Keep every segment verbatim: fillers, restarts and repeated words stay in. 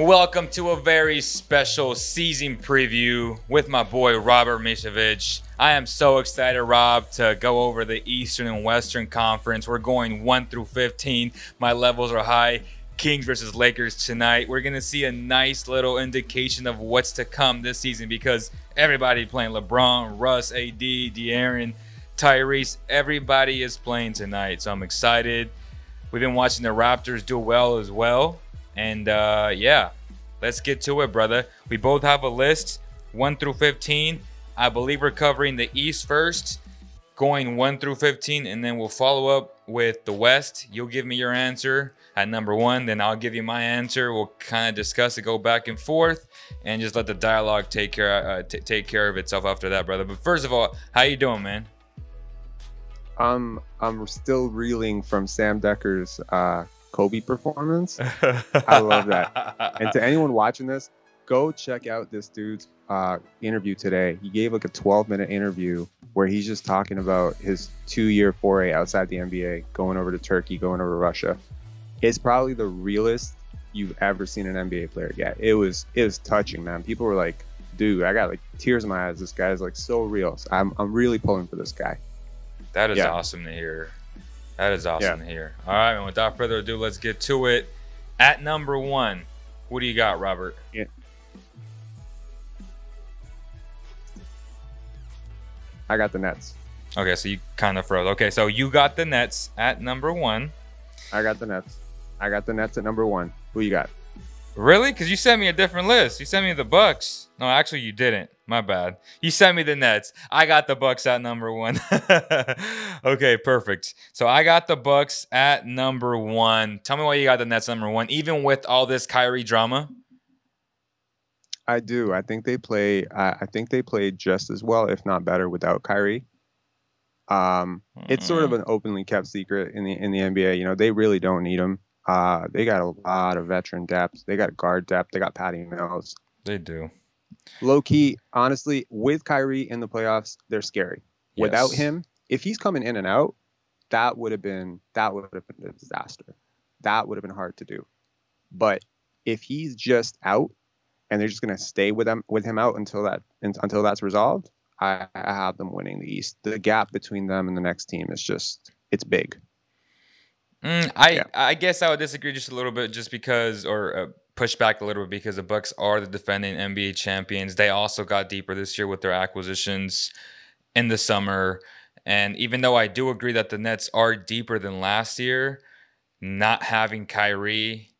Welcome to a very special season preview with my boy Robert Mishevich. I am so excited, Rob, to go over the Eastern and Western Conference. We're going one through fifteen. My levels are high. Kings versus Lakers tonight. We're going to see a nice little indication of what's to come this season because everybody playing. LeBron, Russ, A D, De'Aaron, Tyrese, everybody is playing tonight. So I'm excited. We've been watching the Raptors do well as well. And uh, yeah, let's get to it, brother. We both have a list, one through fifteen. I believe we're covering the East first, going one through fifteen, and then we'll follow up with the West. You'll give me your answer at number one, then I'll give you my answer. We'll kind of discuss it, go back and forth, and just let the dialogue take care uh, t- take care of itself after that, brother. But first of all, how you doing, man? I'm I'm still reeling from Sam Decker's Uh... Kobe performance. I love that. And to anyone watching this, go check out this dude's uh, interview today. He gave like a twelve minute interview where he's just talking about his two year foray outside the N B A, going over to Turkey, going over to Russia. It's probably the realest you've ever seen an N B A player get. It was, it was touching, man. People were like, dude, I got like tears in my eyes. This guy is like so real. So I'm, I'm really pulling for this guy. That is yeah. awesome to hear. That is awesome yeah. to hear. All right, and without further ado, let's get to it. At number one, what do you got, Robert? Yeah. I got the Nets. Okay, so you kind of froze. Okay, so you got the Nets at number one. I got the Nets. I got the Nets at number one. Who you got? Really? Because you sent me a different list. You sent me the Bucks. No, actually, you didn't. My bad. You sent me the Nets. I got the Bucks at number one. Okay, perfect. So I got the Bucks at number one. Tell me why you got the Nets at number one, even with all this Kyrie drama. I do. I think they play. Uh, I think they played just as well, if not better, without Kyrie. Um, mm. It's sort of an openly kept secret in the in the N B A. You know, they really don't need him. Uh, they got a lot of veteran depth. They got guard depth. They got Patty Mills. They do. Low key, honestly, with Kyrie in the playoffs, they're scary. Yes. Without him, if he's coming in and out, that would have been that would have been a disaster. That would have been hard to do. But if he's just out, and they're just gonna stay with him with him out until that until that's resolved, I, I have them winning the East. The gap between them and the next team is just it's big. Mm, I, yeah. I guess I would disagree just a little bit just because or uh, push back a little bit because the Bucks are the defending N B A champions. They also got deeper this year with their acquisitions in the summer. And even though I do agree that the Nets are deeper than last year, not having Kyrie,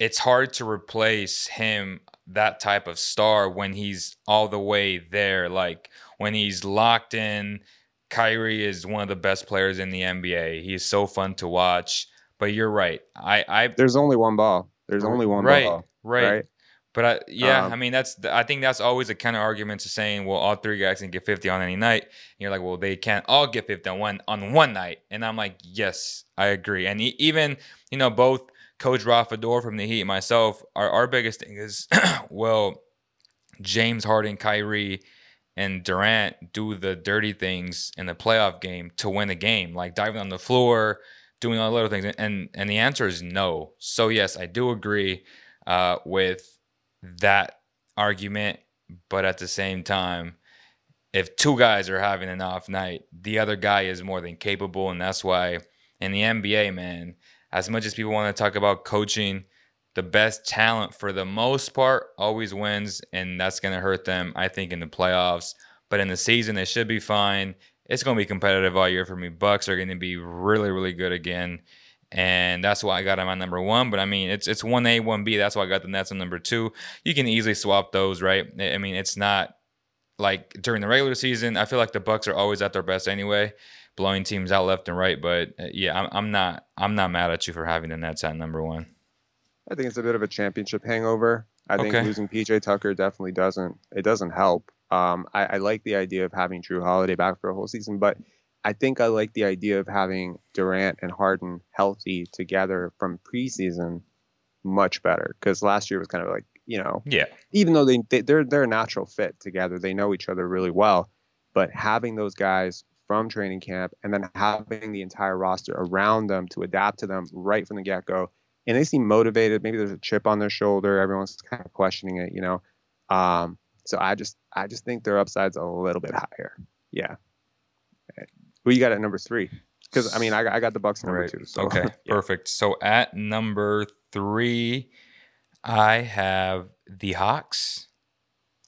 it's hard to replace him, that type of star, when he's all the way there. Like when he's locked in, Kyrie is one of the best players in the N B A. He is so fun to watch. But you're right. I, I there's only one ball. There's only one right, ball. Right, right. But I, yeah, um, I mean that's the, I think that's always a kind of argument to saying, well, all three guys can get fifty on any night. And you're like, well, they can't all get fifty on one on one night. And I'm like, yes, I agree. And he, even you know, both Coach Rafadour from the Heat, and myself, our our biggest thing is, well, James Harden, Kyrie, and Durant do the dirty things in the playoff game to win the game, like diving on the floor, doing all the little things. And and the answer is no. So, yes, I do agree uh, with that argument. But at the same time, if two guys are having an off night, the other guy is more than capable. And that's why in the N B A, man, as much as people want to talk about coaching, the best talent, for the most part, always wins, and that's going to hurt them, I think, in the playoffs. But in the season, they should be fine. It's going to be competitive all year for me. Bucks are going to be really, really good again, and that's why I got them at number one. But, I mean, it's it's one A, one B. That's why I got the Nets on number two. You can easily swap those, right? I mean, it's not like during the regular season. I feel like the Bucks are always at their best anyway, blowing teams out left and right. But, yeah, I'm, I'm not I'm not mad at you for having the Nets at number one. I think it's a bit of a championship hangover. I okay. think losing P J Tucker definitely doesn't it doesn't help. Um, I, I like the idea of having Jrue Holiday back for a whole season, but I think I like the idea of having Durant and Harden healthy together from preseason much better, because last year was kind of like, you know, yeah. even though they, they they're they're a natural fit together, they know each other really well, but having those guys from training camp and then having the entire roster around them to adapt to them right from the get-go. And they seem motivated. Maybe there's a chip on their shoulder. Everyone's kind of questioning it, you know. Um, so I just, I just think their upside's a little bit higher. Yeah. Right. Who you got at number three? Because I mean, I, I got the Bucks number right. two. So. Okay, yeah. Perfect. So at number three, I have the Hawks.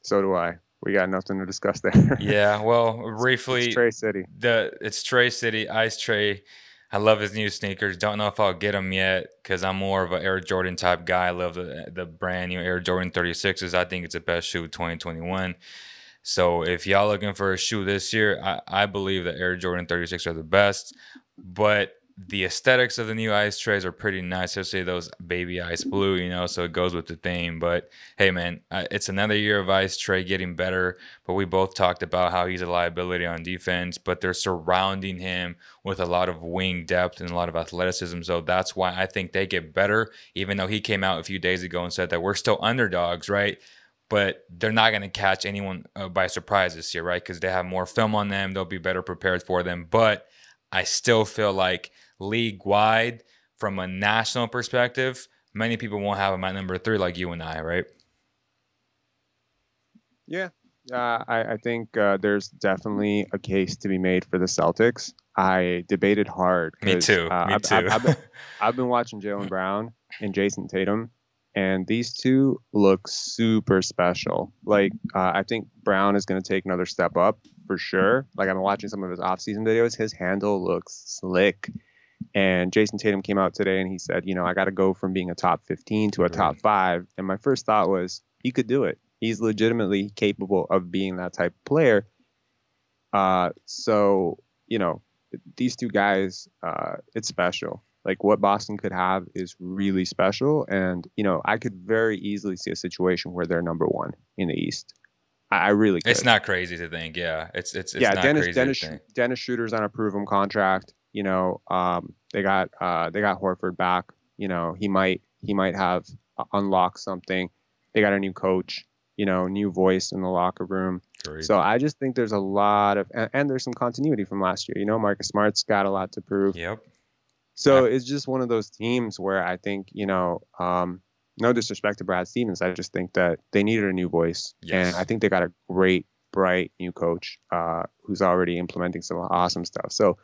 So do I. We got nothing to discuss there. Yeah. Well, briefly, it's Trae City. The it's Trae City. Ice Trae. I love his new sneakers. Don't know if I'll get them yet because I'm more of an Air Jordan type guy. I love the, the brand new Air Jordan thirty-sixes. I think it's the best shoe of twenty twenty-one. So if y'all looking for a shoe this year, I, I believe the Air Jordan thirty-six are the best. But the aesthetics of the new Ice Trays are pretty nice, especially those baby ice blue, you know, so it goes with the theme. But hey, man, it's another year of Ice Trae getting better. But we both talked about how he's a liability on defense, but they're surrounding him with a lot of wing depth and a lot of athleticism. So that's why I think they get better, even though he came out a few days ago and said that we're still underdogs, right? But they're not going to catch anyone uh, by surprise this year, right? Because they have more film on them. They'll be better prepared for them. But I still feel like league-wide, from a national perspective, many people won't have him at number three like you and I, right? Yeah. Uh, I, I think uh, there's definitely a case to be made for the Celtics. I debated hard. Me too. Uh, Me I've, too. I've, I've, been, I've been watching Jaylen Brown and Jason Tatum, and these two look super special. Like, uh, I think Brown is going to take another step up for sure. Like, I've been watching some of his off-season videos. His handle looks slick. And Jason Tatum came out today and he said, you know, I got to go from being a top fifteen to a top five. And my first thought was he could do it. He's legitimately capable of being that type of player. Uh, so, you know, these two guys, uh, it's special. Like, what Boston could have is really special. And, you know, I could very easily see a situation where they're number one in the East. I really could. It's not crazy to think. Yeah, it's it's, it's yeah, not Dennis, crazy Dennis, to think. Dennis Schroeder's on a prove-em contract. You know, um, they got uh, they got Horford back. You know, he might he might have unlocked something. They got a new coach. You know, new voice in the locker room. Great. So I just think there's a lot of and, and there's some continuity from last year. You know, Marcus Smart's got a lot to prove. Yep. So yeah. It's just one of those teams where I think, you know, um, no disrespect to Brad Stevens, I just think that they needed a new voice, yes. and I think they got a great, bright new coach uh, who's already implementing some awesome stuff. So.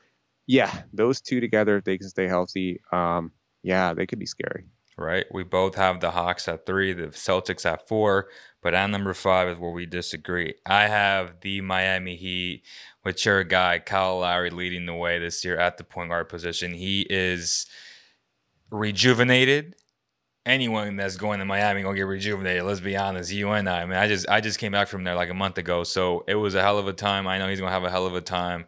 Yeah, those two together, if they can stay healthy, um, yeah, they could be scary. Right. We both have the Hawks at three, the Celtics at four, but at number five is where we disagree. I have the Miami Heat with your guy, Kyle Lowry, leading the way this year at the point guard position. He is rejuvenated. Anyone that's going to Miami gonna get rejuvenated. Let's be honest, you and I. I mean, I just, I just came back from there like a month ago, so it was a hell of a time. I know he's going to have a hell of a time.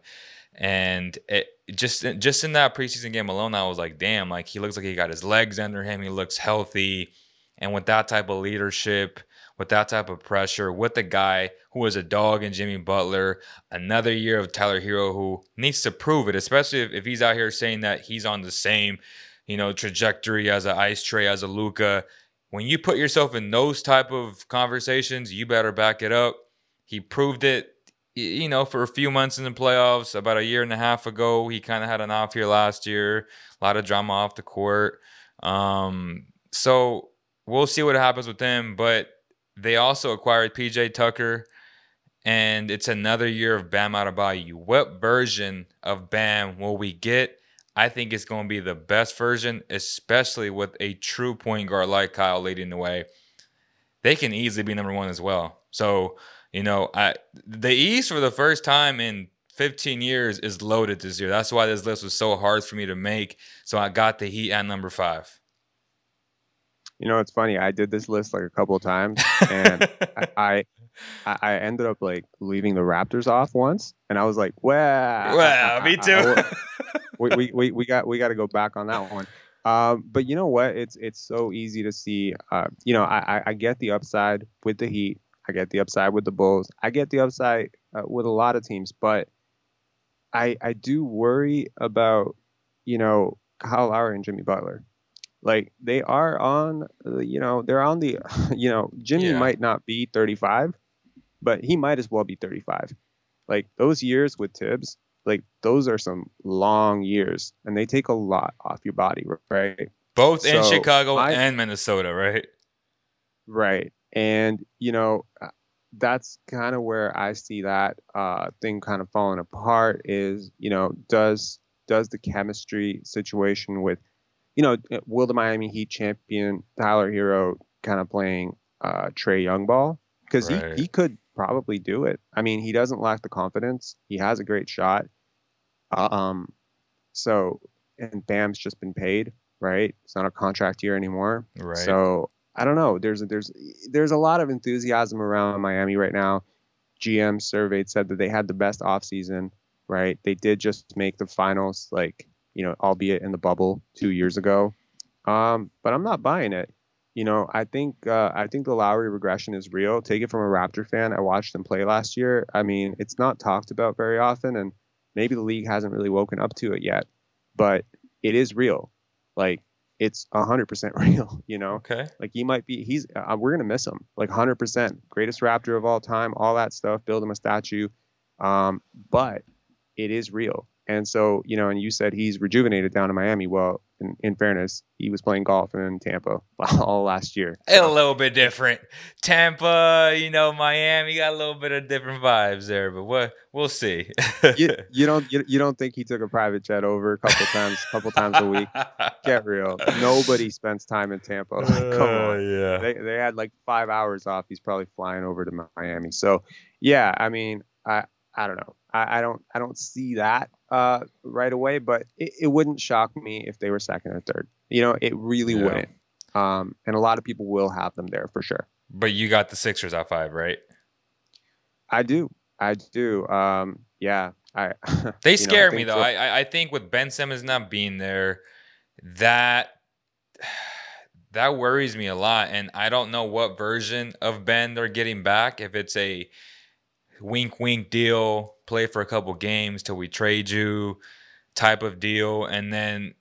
And it, just just in that preseason game alone, I was like, damn, like he looks like he got his legs under him. He looks healthy. And with that type of leadership, with that type of pressure, with a guy who is a dog in Jimmy Butler, another year of Tyler Hero who needs to prove it, especially if, if he's out here saying that he's on the same, you know, trajectory as an Ice Trae, as a Luka. When you put yourself in those type of conversations, you better back it up. He proved it. You know, for a few months in the playoffs, about a year and a half ago, he kind of had an off year last year. A lot of drama off the court. Um, so we'll see what happens with him. But they also acquired P J Tucker. And it's another year of Bam Adebayo. What version of Bam will we get? I think it's going to be the best version, especially with a true point guard like Kyle leading the way. They can easily be number one as well. So... You know, I, the East for the first time in fifteen years is loaded this year. That's why this list was so hard for me to make. So I got the Heat at number five. You know, it's funny. I did this list like a couple of times, and I, I I ended up like leaving the Raptors off once, and I was like, "Well, well, I, I, me too." I, I, we, we we we got we got to go back on that one. Um, but you know what? It's it's so easy to see. Uh, you know, I, I get the upside with the Heat. I get the upside with the Bulls. I get the upside uh, with a lot of teams. But I I do worry about, you know, Kyle Lowry and Jimmy Butler. Like, they are on, you know, they're on the, you know, Jimmy yeah. might not be thirty-five, but he might as well be thirty-five. Like, those years with Tibbs, like, those are some long years, and they take a lot off your body, right? Both so in Chicago I, and Minnesota, right? Right. And, you know, that's kind of where I see that uh, thing kind of falling apart is, you know, does does the chemistry situation with, you know, will the Miami Heat champion Tyler Hero kind of playing uh, Trae Young ball? Because right. he, he could probably do it. I mean, he doesn't lack the confidence. He has a great shot. Um, so, and Bam's just been paid, right? It's not a contract year anymore. Right. So I don't know. There's there's there's a lot of enthusiasm around Miami right now. G M surveyed said that they had the best offseason, right? They did just make the finals, like, you know, albeit in the bubble two years ago. Um, but I'm not buying it. You know, I think uh, I think the Lowry regression is real. Take it from a Raptor fan. I watched him play last year. I mean, it's not talked about very often, and maybe the league hasn't really woken up to it yet. But it is real. Like, it's one hundred percent real, you know? Okay. Like, he might be – he's uh, we're going to miss him. Like, one hundred percent. Greatest Raptor of all time, all that stuff, build him a statue. Um, but it is real. And so, you know, and you said he's rejuvenated down in Miami. Well, in, in fairness, he was playing golf in Tampa all last year. So. A little bit different. Tampa, you know, Miami got a little bit of different vibes there, but what we'll see. you, you don't you, you don't think he took a private jet over a couple times, couple times a week? Get real. Nobody spends time in Tampa. Like, come on. Uh, yeah. They they had like five hours off. He's probably flying over to Miami. So, yeah, I mean, I I don't know. I, I don't I don't see that uh, right away, but it, it wouldn't shock me if they were second or third. You know, it really yeah. wouldn't. Um, and a lot of people will have them there for sure. But you got the Sixers at five, right? I do. I do. Um, yeah. I. They scare know, I me, though. So. I I think with Ben Simmons not being there, that that worries me a lot. And I don't know what version of Ben they're getting back, if it's a wink, wink deal, play for a couple games till we trade you type of deal. And then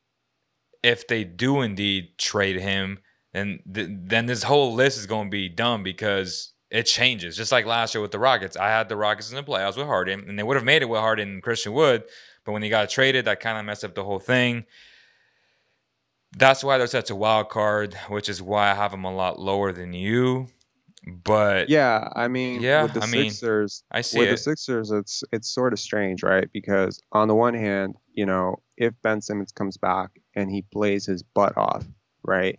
if they do indeed trade him, then, th- then this whole list is going to be dumb because it changes. Just like last year with the Rockets. I had the Rockets in the playoffs with Harden, and they would have made it with Harden and Christian Wood. But when he got traded, that kind of messed up the whole thing. That's why they're such a wild card, which is why I have them a lot lower than you. But yeah, I mean, yeah, with the I Sixers, mean, I see with it. the Sixers, it's it's sort of strange, right? Because on the one hand, you know, if Ben Simmons comes back and he plays his butt off, right,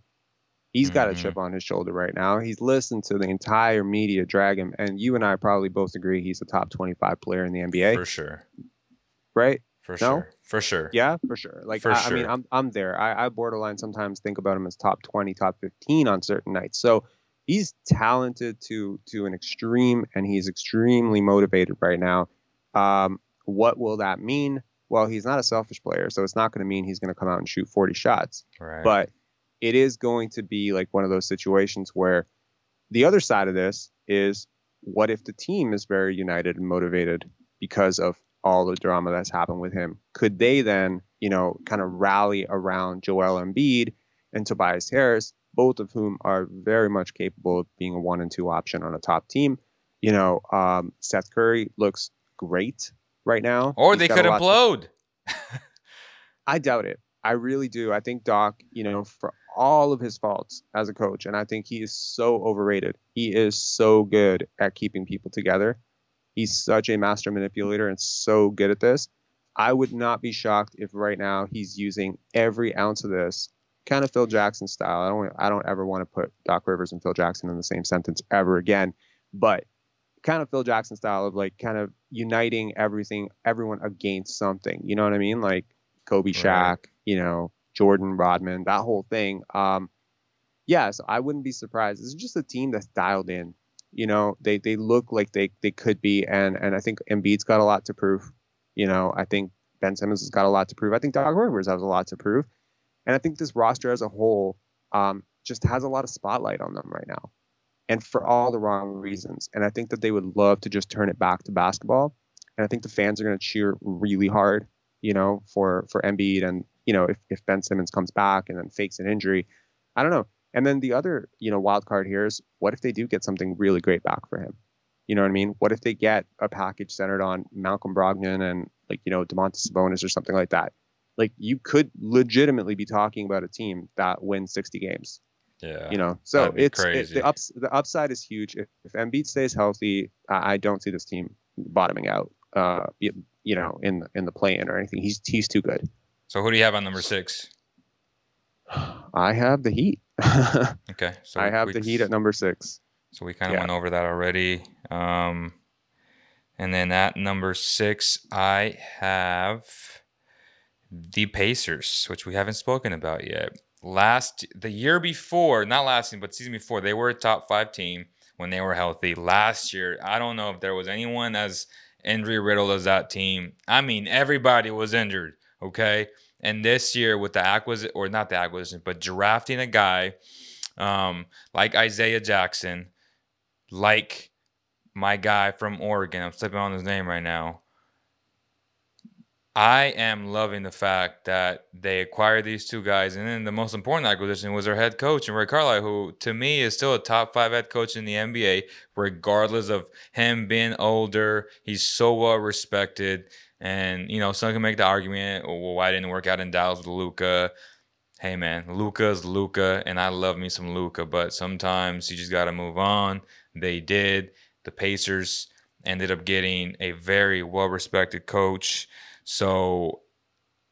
he's mm-hmm. got a chip on his shoulder right now. He's listened to the entire media drag him, and you and I probably both agree he's a top twenty-five player in the N B A for sure, right? For no? sure, for sure, yeah, for sure. Like, for I, sure. I mean, I'm I'm there. I, I borderline sometimes think about him as top twenty, top fifteen on certain nights. So. He's talented to to an extreme, and he's extremely motivated right now. Um, what will that mean? Well, he's not a selfish player, so it's not going to mean he's going to come out and shoot forty shots. Right. But it is going to be like one of those situations where the other side of this is, what if the team is very united and motivated because of all the drama that's happened with him? Could they then, you know, kind of rally around Joel Embiid and Tobias Harris, both of whom are very much capable of being a one and two option on a top team? You know, um, Seth Curry looks great right now. Or He's they could implode. To... I doubt it. I really do. I think Doc, you know, for all of his faults as a coach, and I think he is so overrated. He is so good at keeping people together. He's such a master manipulator and so good at this. I would not be shocked if right now he's using every ounce of this kind of Phil Jackson style. I don't I don't ever want to put Doc Rivers and Phil Jackson in the same sentence ever again, but kind of Phil Jackson style of like kind of uniting everything, everyone against something. You know what I mean? Like Kobe, Shaq, right. you know, Jordan, Rodman, that whole thing. Um, yeah, so I wouldn't be surprised. It's just a team that's dialed in. You know, they they look like they they could be, and and I think Embiid's got a lot to prove. You know, I think Ben Simmons has got a lot to prove. I think Doc Rivers has a lot to prove. And I think this roster as a whole um, just has a lot of spotlight on them right now, and for all the wrong reasons. And I think that they would love to just turn it back to basketball. And I think the fans are going to cheer really hard, you know, for, for Embiid. And, you know, if, if Ben Simmons comes back and then fakes an injury, I don't know. And then the other, you know, wild card here is, what if they do get something really great back for him? You know what I mean? What if they get a package centered on Malcolm Brogdon and, like, you know, DeMonte Sabonis or something like that? Like, you could legitimately be talking about a team that wins sixty games. Yeah. You know, so it's it, the ups, the upside is huge. If, if Embiid stays healthy, I, I don't see this team bottoming out, uh, you, you know, in in the play-in or anything. He's he's too good. So who do you have on number six? I have the Heat. Okay. So I have we, the Heat at number six. So we kind of yeah. went over that already. Um, and then at number six, I have the Pacers, which we haven't spoken about yet. Last the year before, not last season, but season before, they were a top five team when they were healthy. Last year, I don't know if there was anyone as injury riddled as that team. I mean, everybody was injured. Okay, and this year with the acquisition, or not the acquisition, but drafting a guy um, like Isaiah Jackson, like my guy from Oregon, I'm slipping on his name right now. I am loving the fact that they acquired these two guys. And then the most important acquisition was their head coach, and Rick Carlisle, who to me is still a top five head coach in the N B A, regardless of him being older. He's so well respected. And, you know, some can make the argument, oh, well, why didn't it work out in Dallas with Luka? Hey, man, Luka's Luka, and I love me some Luka, but sometimes you just got to move on. They did. The Pacers ended up getting a very well-respected coach. So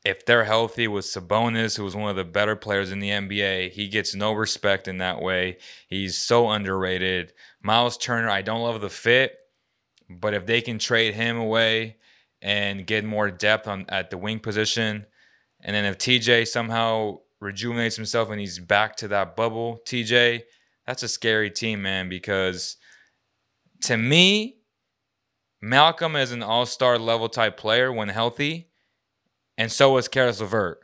if they're healthy with Sabonis, who was one of the better players in the N B A, he gets no respect in that way. He's so underrated. Miles Turner, I don't love the fit, but if they can trade him away and get more depth on at the wing position, and then if T J somehow rejuvenates himself and he's back to that bubble, T J, that's a scary team, man, because to me, Malcolm is an all-star level type player when healthy, and so is Karis LeVert.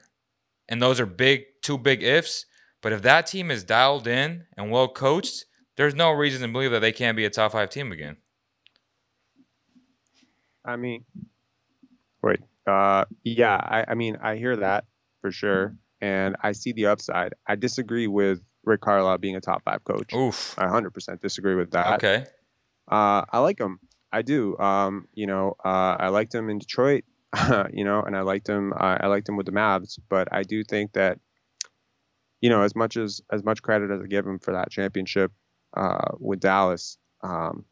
And those are big, two big ifs, but if that team is dialed in and well-coached, there's no reason to believe that they can't be a top-five team again. I mean, wait, uh, yeah, I, I mean, I hear that for sure, and I see the upside. I disagree with Rick Carlisle being a top-five coach. Oof. I one hundred percent disagree with that. Okay. Uh, I like him. I do. Um, you know, uh, I liked him in Detroit, you know, and I liked him. Uh, I liked him with the Mavs, but I do think that, you know, as much as as much credit as I give him for that championship uh, with Dallas, um,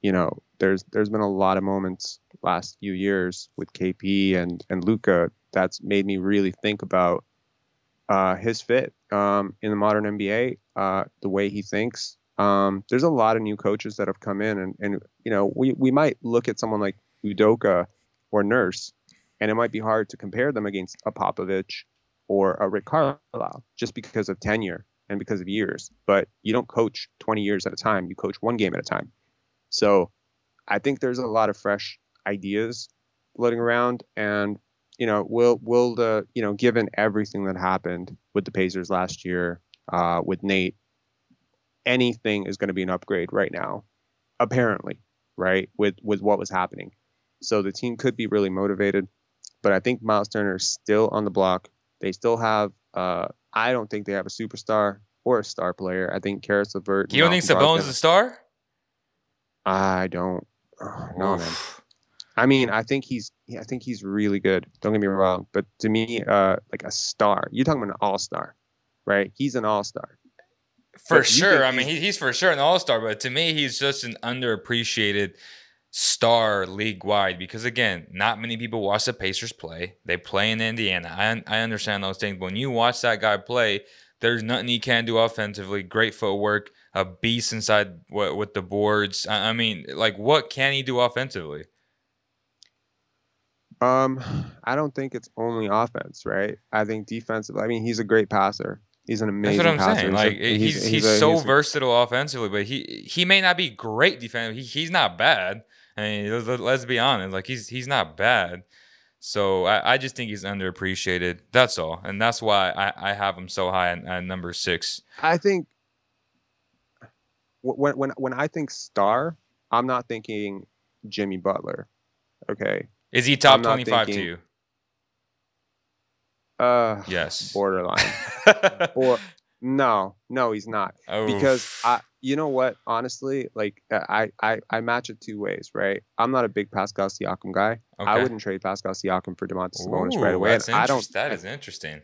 you know, there's there's been a lot of moments last few years with K P and and Luka that's made me really think about uh, his fit um, in the modern N B A, uh, the way he thinks. Um, there's a lot of new coaches that have come in, and, and you know, we, we might look at someone like Udoka or Nurse, and it might be hard to compare them against a Popovich or a Rick Carlisle just because of tenure and because of years. But you don't coach twenty years at a time. You coach one game at a time. So I think there's a lot of fresh ideas floating around, and, you know, will, will the, you know, given everything that happened with the Pacers last year, uh, with Nate, anything is going to be an upgrade right now, apparently, right, with with what was happening. So the team could be really motivated, but I think Miles Turner is still on the block. They still have, uh, I don't think they have a superstar or a star player. I think Karis LeVert. You don't think Sabonis is a star? I don't. Oh, no, man. I mean, I think he's, I think he's really good. Don't get me wrong, but to me, uh, like a star. You're talking about an all-star, right? He's an all-star. For but sure. Could, I mean, he, he's for sure an all-star, but to me, he's just an underappreciated star league-wide because, again, not many people watch the Pacers play. They play in Indiana. I, I understand those things. But when you watch that guy play, there's nothing he can do offensively. Great footwork, a beast inside what, with the boards. I, I mean, like, what can he do offensively? Um, I don't think it's only offense, right? I think defensively. I mean, he's a great passer. He's an amazing passer. That's what I'm passer. saying. Like he's he's, he's, he's a, so he's a, versatile offensively, but he he may not be great defensively. He, he's not bad. I mean, let's, let's be honest. Like he's he's not bad. So I, I just think he's underappreciated. That's all. And that's why I, I have him so high at number six. I think when, when, when I think star, I'm not thinking Jimmy Butler. Okay. Is he top twenty-five thinking, to you? Uh, yes. Borderline. or, no, no, he's not. Oh. Because I, you know what? Honestly, like I, I, I match it two ways, right? I'm not a big Pascal Siakam guy. Okay. I wouldn't trade Pascal Siakam for DeMonte Sabonis right away. That's and I don't, that is interesting.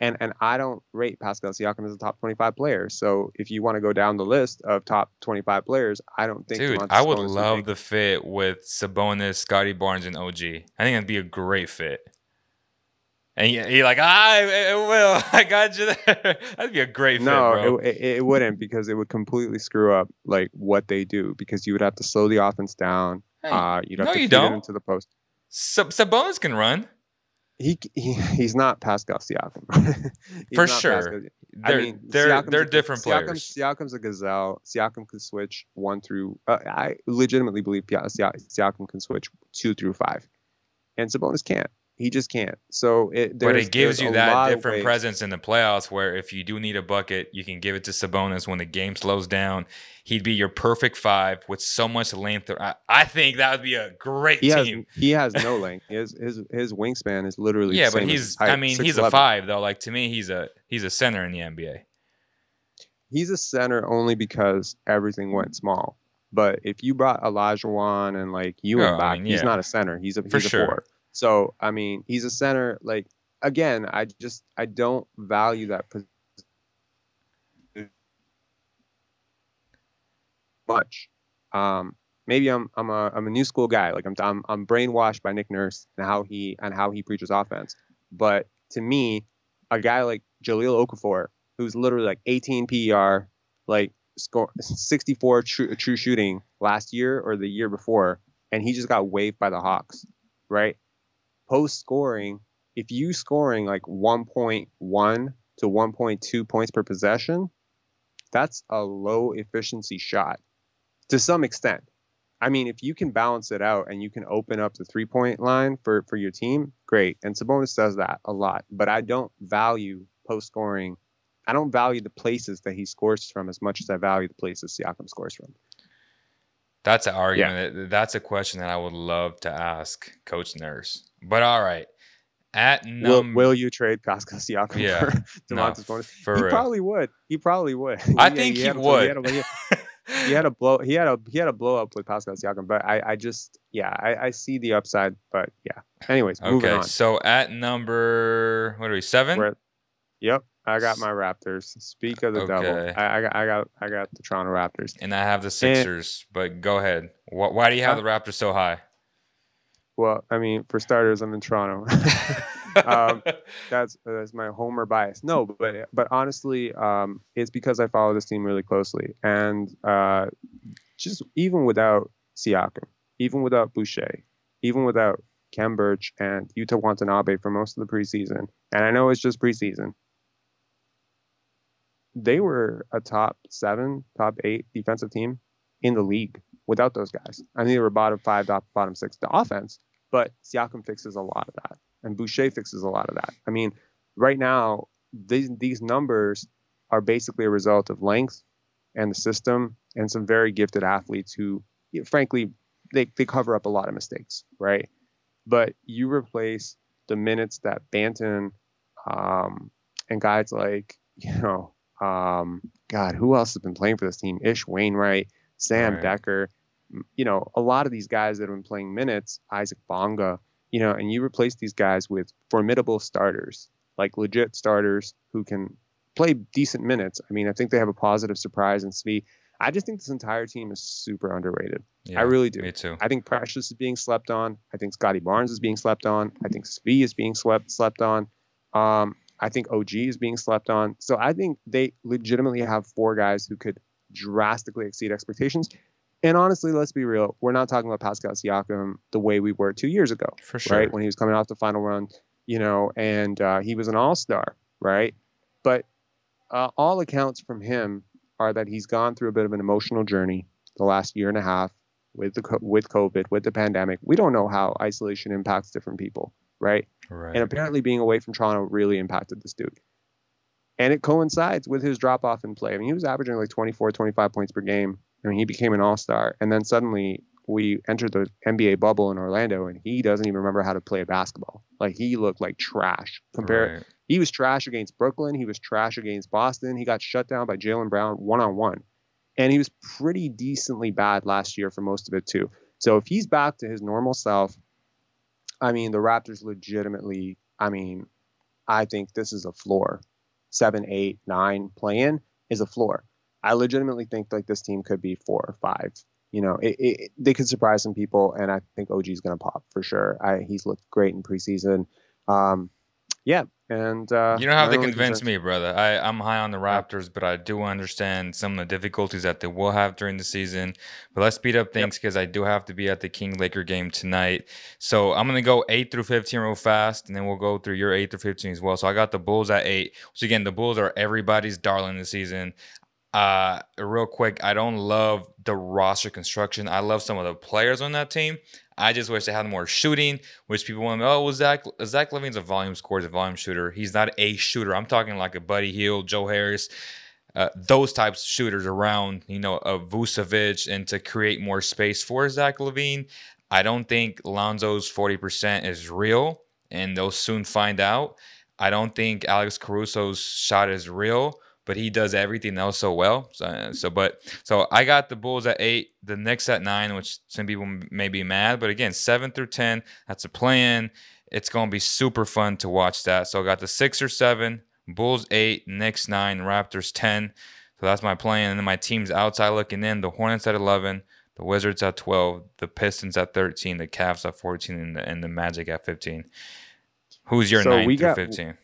And and I don't rate Pascal Siakam as a top twenty-five player. So if you want to go down the list of top twenty-five players, I don't think. Dude, DeMonte I would Sabonis love would the fit with Sabonis, Scotty Barnes, and O G. I think that'd be a great fit. And you're like, I will. I got you there. That'd be a great fit, no, bro. No, it, it, it wouldn't, because it would completely screw up like what they do, because you would have to slow the offense down. Hey, uh, you'd have no, to you feed don't. It into the post. Sab Sabonis can run. He, he he's not Pascal Siakam. For sure. They're, I mean, they're, Siakam's they're a, different Siakam's, players. Siakam's a gazelle. Siakam can switch one through uh, – I legitimately believe Siakam can switch two through five. And Sabonis can't. He just can't. So it, but it gives you that different presence in the playoffs, where if you do need a bucket, you can give it to Sabonis when the game slows down. He'd be your perfect five with so much length. I, I think that would be a great he team. Has, he has no length. His his his wingspan is literally yeah. The same but he's I mean he's a five though. Like, to me, he's a he's a center in the N B A. He's a center only because everything went small. But if you brought Olajuwon and like you and oh, back, I mean, yeah. he's not a center. He's a he's For a sure. four. So, I mean, he's a center. Like, again, I just, I don't value that position much. Um, maybe I'm, I'm a, I'm a new school guy. Like I'm, I'm, I'm brainwashed by Nick Nurse and how he, and how he preaches offense. But to me, a guy like Jahlil Okafor, who's literally like eighteen P E R, like score sixty-four true, true shooting last year or the year before, and he just got waived by the Hawks, right? Post scoring, if you scoring like one point one to one point two points per possession, that's a low efficiency shot to some extent. I mean, if you can balance it out and you can open up the three point line for, for your team, great. And Sabonis does that a lot, but I don't value post scoring. I don't value the places that he scores from as much as I value the places Siakam scores from. That's an argument. Yeah. That's a question that I would love to ask Coach Nurse. But all right, at number, will, will you trade Pascal Siakam yeah, for DeMonte Sabonis? No, he real. probably would. He probably would. I he, think he, he would. A, he, had a, he had a blow. He had a he had a blow up with Pascal Siakam. But I, I just yeah, I, I see the upside. But yeah. Anyways, okay, moving on. Okay, so at number what are we seven? We're, yep. I got my Raptors. Speak of the okay. devil. I, I got, I got, I got the Toronto Raptors, and I have the Sixers. And, but go ahead. Why, why do you have uh, the Raptors so high? Well, I mean, for starters, I'm in Toronto. um, that's that's my homer bias. No, but but honestly, um, it's because I follow this team really closely, and uh, just even without Siakam, even without Boucher, even without Kem Birch and Yuta Watanabe for most of the preseason, and I know it's just preseason. They were a top seven, top eight defensive team in the league without those guys. I mean, they were bottom five, bottom six to offense, but Siakam fixes a lot of that, and Boucher fixes a lot of that. I mean, right now, these, these numbers are basically a result of length and the system and some very gifted athletes who, frankly, they, they cover up a lot of mistakes, right? But you replace the minutes that Banton um, and guys like, you know, Um, God, who else has been playing for this team? Ish Wainwright, Sam right. Decker, you know, a lot of these guys that have been playing minutes, Isaac Bonga, you know, and you replace these guys with formidable starters, like legit starters who can play decent minutes. I mean, I think they have a positive surprise in Svee. I just think this entire team is super underrated. Yeah, I really do. Me too. I think Precious is being slept on. I think Scotty Barnes is being slept on. I think Svee is being slept slept on. Um, I think O G is being slept on. So I think they legitimately have four guys who could drastically exceed expectations. And honestly, let's be real. We're not talking about Pascal Siakam the way we were two years ago. For sure. Right? When he was coming off the final run, you know, and uh, he was an all-star, right? But uh, all accounts from him are that he's gone through a bit of an emotional journey the last year and a half with the, with COVID, with the pandemic. We don't know how isolation impacts different people. right? Right. And apparently being away from Toronto really impacted this dude. And it coincides with his drop-off in play. I mean, he was averaging like twenty-four, twenty-five points per game. I mean, he became an all-star. And then suddenly we entered the N B A bubble in Orlando, and he doesn't even remember how to play basketball. Like, he looked like trash. Compare, right. He was trash against Brooklyn. He was trash against Boston. He got shut down by Jaylen Brown one-on-one. And he was pretty decently bad last year for most of it, too. So if he's back to his normal self, I mean, the Raptors legitimately, I mean, I think this is a floor. Seven, eight, nine play-in is a floor. I legitimately think like this team could be four or five. You know, it, it, they could surprise some people, and I think O G is going to pop for sure. I, he's looked great in preseason. Um, yeah, and uh, you know how they really convinced me, brother. I, I'm high on the Raptors, but I do understand some of the difficulties that they will have during the season. But let's speed up things because yep. I do have to be at the King-Laker game tonight. So I'm going to go eight through fifteen real fast, and then we'll go through your eight through fifteen as well. So I got the Bulls at eight, which, again, the Bulls are everybody's darling this season. Uh, real quick, I don't love the roster construction. I love some of the players on that team. I just wish they had more shooting, which people want to know, oh, well, Zach, Zach Levine's a volume scorer, he's a volume shooter. He's not a shooter. I'm talking like a Buddy Hield, Joe Harris, uh, those types of shooters around, you know, a Vucevic, and to create more space for Zach Levine. I don't think Lonzo's forty percent is real, and they'll soon find out. I don't think Alex Caruso's shot is real, but he does everything else so well. So, so, but so I got the Bulls at eight, the Knicks at nine, which some people may be mad. But again, seven through ten, that's a play-in. It's going to be super fun to watch that. So I got the Sixers seven, Bulls eight, Knicks nine, Raptors ten. So that's my play-in. And then my team's outside looking in. The Hornets at eleven, the Wizards at twelve, the Pistons at thirteen, the Cavs at fourteen, and the, and the Magic at fifteen. Who's your so nine through got- fifteen?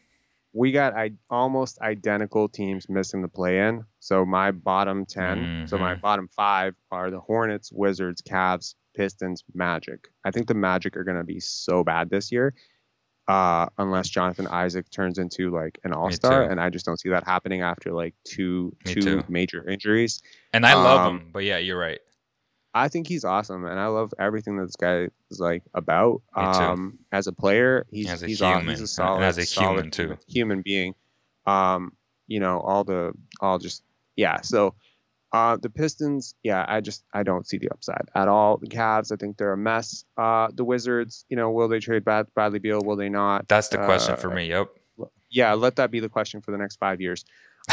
We got I, almost identical teams missing the play-in. So my bottom ten, mm-hmm. so my bottom five are the Hornets, Wizards, Cavs, Pistons, Magic. I think the Magic are going to be so bad this year uh, unless Jonathan Isaac turns into like an all-star. And I just don't see that happening after like two, two major injuries. And I um, love him, but yeah, you're right. I think he's awesome, and I love everything that this guy is like about. Um, as a player, he's as a he's, human. he's a solid, and as a solid human too, human being. Um, you know, all the all just yeah. So uh, the Pistons, yeah, I just I don't see the upside at all. The Cavs, I think they're a mess. Uh, the Wizards, you know, will they trade Bad- Bradley Beal? Will they not? That's the question uh, for me. Yep. Yeah, let that be the question for the next five years.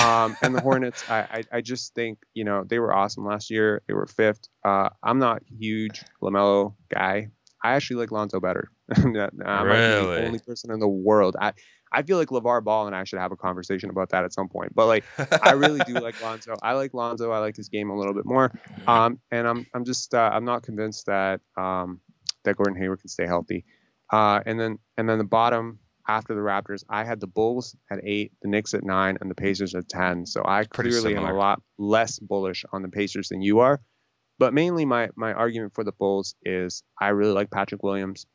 um, and the Hornets, I, I, I just think, you know, they were awesome last year. They were fifth. Uh, I'm not a huge LaMelo guy. I actually like Lonzo better. I'm not, I'm really? the only person in the world. I, I feel like LeVar Ball and I should have a conversation about that at some point. But, like, I really do like Lonzo. I like Lonzo. I like his game a little bit more. Um, and I'm I'm just uh, I'm not convinced that um, that Gordon Hayward can stay healthy. Uh, and then and then the bottom. After the Raptors, I had the Bulls at eight, the Knicks at nine, and the Pacers at ten. So I Pretty clearly similar. am a lot less bullish on the Pacers than you are. But mainly my my argument for the Bulls is I really like Patrick Williams.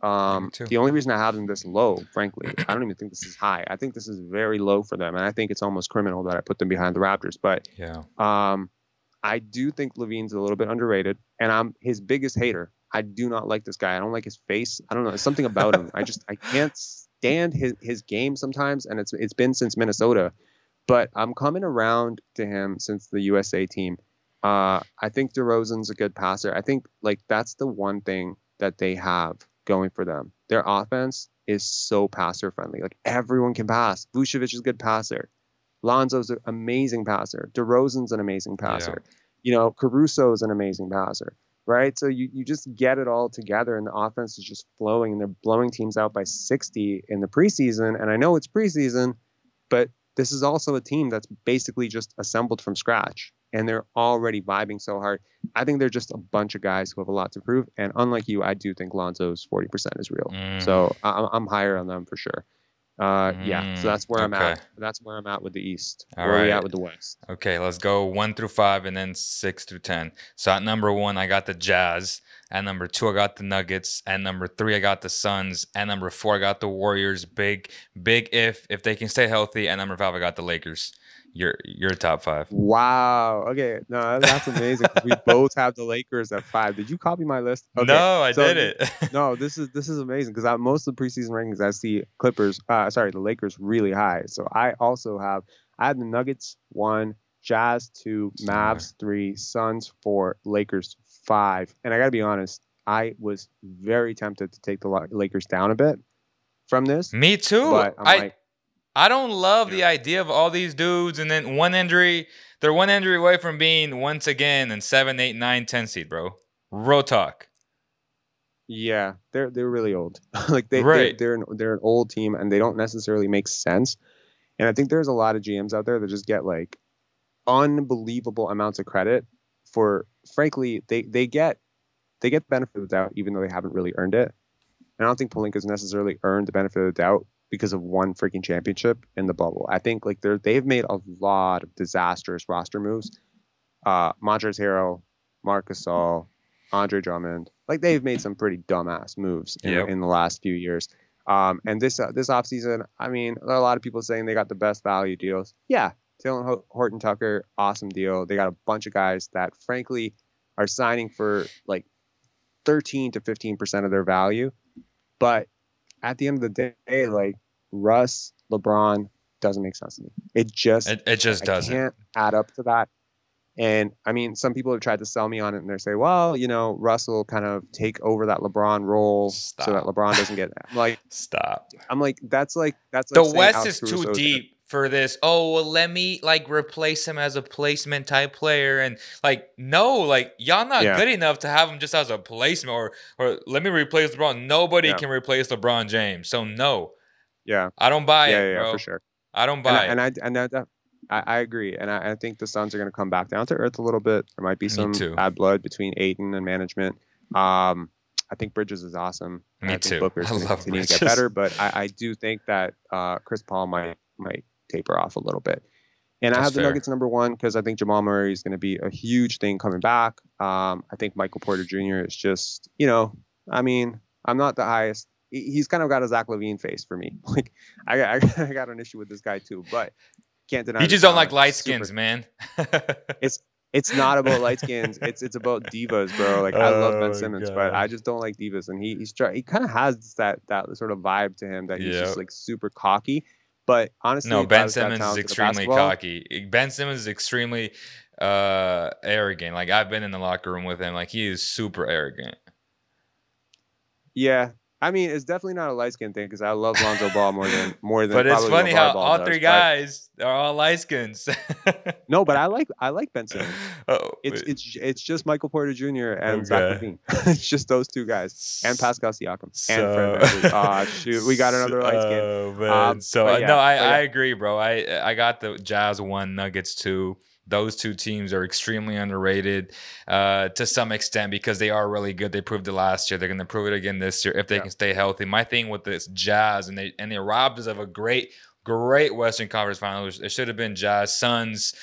Um, the only reason I have them this low, frankly, I don't even think this is high. I think this is very low for them, and I think it's almost criminal that I put them behind the Raptors. But yeah. um, I do think Levine's a little bit underrated, and I'm his biggest hater. I do not like this guy. I don't like his face. I don't know. There's something about him. I just I can't stand his, his game sometimes, and it's it's been since Minnesota. But I'm coming around to him since the U S A team. Uh, I think DeRozan's a good passer. I think like that's the one thing that they have going for them. Their offense is so passer friendly. Like everyone can pass. Vucevic is a good passer. Lonzo's an amazing passer. DeRozan's an amazing passer. Yeah. You know, Caruso's an amazing passer. Right. So you, you just get it all together, and the offense is just flowing, and they're blowing teams out by sixty in the preseason. And I know it's preseason, but this is also a team that's basically just assembled from scratch, and they're already vibing so hard. I think they're just a bunch of guys who have a lot to prove. And unlike you, I do think Lonzo's forty percent is real. Mm. So I, I'm higher on them for sure. Uh, mm. Yeah. So that's where okay. I'm at. That's where I'm at with the East. All where right. are we at with the West? Okay. Let's go one through five and then six through ten. So at number one, I got the Jazz. At number two, I got the Nuggets. At number three, I got the Suns. At number four, I got the Warriors. Big, big if, if they can stay healthy. At number five, I got the Lakers. You're you're top five. Wow. Okay. No, that's amazing. We both have the Lakers at five. Did you copy my list? Okay. No, I so, did it. No, this is this is amazing because most of the preseason rankings I see Clippers, uh, sorry, the Lakers really high. So I also have I have the Nuggets one, Jazz two, Mavs three, Suns four, Lakers five. And I gotta be honest, I was very tempted to take the Lakers down a bit from this. Me too. But I'm I. Like, I don't love the idea of all these dudes and then one injury. They're one injury away from being once again in seven, eight, nine, ten seed, bro. Real talk. Yeah, they're they're really old. like they, right. they they're an, they're an old team and they don't necessarily make sense. And I think there's a lot of G Ms out there that just get like unbelievable amounts of credit for, frankly, they they get they get the benefit of the doubt even though they haven't really earned it. And I don't think Pelinka's necessarily earned the benefit of the doubt because of one freaking championship in the bubble. I think like they're, they've made a lot of disastrous roster moves. Uh, Montrezl Harrell, Marc Gasol, Andre Drummond. Like they've made some pretty dumbass moves in, yep. in the last few years. Um, and this uh, this offseason, I mean, there are a lot of people saying they got the best value deals. Yeah, Taylor Horton-Tucker, awesome deal. They got a bunch of guys that frankly are signing for like thirteen to fifteen percent of their value. But at the end of the day, like Russ, LeBron doesn't make sense to me. It just it, it just I doesn't can't add up to that. And I mean, some people have tried to sell me on it, and they say, "Well, you know, Russ will kind of take over that LeBron role Stop. so that LeBron doesn't get that." I'm like, "Stop." I'm like, "That's like that's like the West is too deep for this." Oh well, let me like replace him as a placement type player, and like no, like y'all not yeah. good enough to have him just as a placement, or or let me replace LeBron. Nobody yeah. can replace LeBron James, so no. Yeah, I don't buy yeah, it, yeah, bro. Yeah, for sure. I don't buy and I, it, and I and I, I agree, and I, I think the Suns are going to come back down to earth a little bit. There might be some bad blood between Ayton and management. Um, I think Bridges is awesome. Me I too. Think Booker's I love continue Bridges. To get better, but I, I do think that uh, Chris Paul might might. taper off a little bit. And That's I have the fair. Nuggets number one because I think Jamal Murray is going to be a huge thing coming back. Um, I think Michael Porter Junior is just, you know, I mean, I'm not the highest. He's kind of got a Zach Levine face for me. Like, I, I, I got an issue with this guy too, but can't deny. You just don't like light skins, Super. man. it's it's not about light skins. It's it's about divas, bro. Like, I love oh Ben Simmons, God. but I just don't like divas. And he he's he kind of has that that sort of vibe to him that he's yep. just like super cocky. But honestly, no, Ben Simmons is extremely cocky. Ben Simmons is extremely uh, arrogant. Like, I've been in the locker room with him. Like, he is super arrogant. Yeah. I mean, it's definitely not a light skin thing because I love Lonzo Ball more than more than. But it's funny how all does, three guys but... are all light skins. No, but I like I like Ben Simmons. Oh, it's wait. it's it's just Michael Porter Junior and okay. Zach Levine. It's just those two guys and Pascal Siakam so... and Fred. Ah, oh, shoot, we got another light skin. Oh, man. Um, so yeah, no, I, yeah. I agree, bro. I I got the Jazz one, Nuggets two. Those two teams are extremely underrated uh, to some extent because they are really good. They proved it last year. They're going to prove it again this year if they yeah. can stay healthy. My thing with this Jazz, and they and they robbed us of a great, great Western Conference Finals. It should have been Jazz, Suns,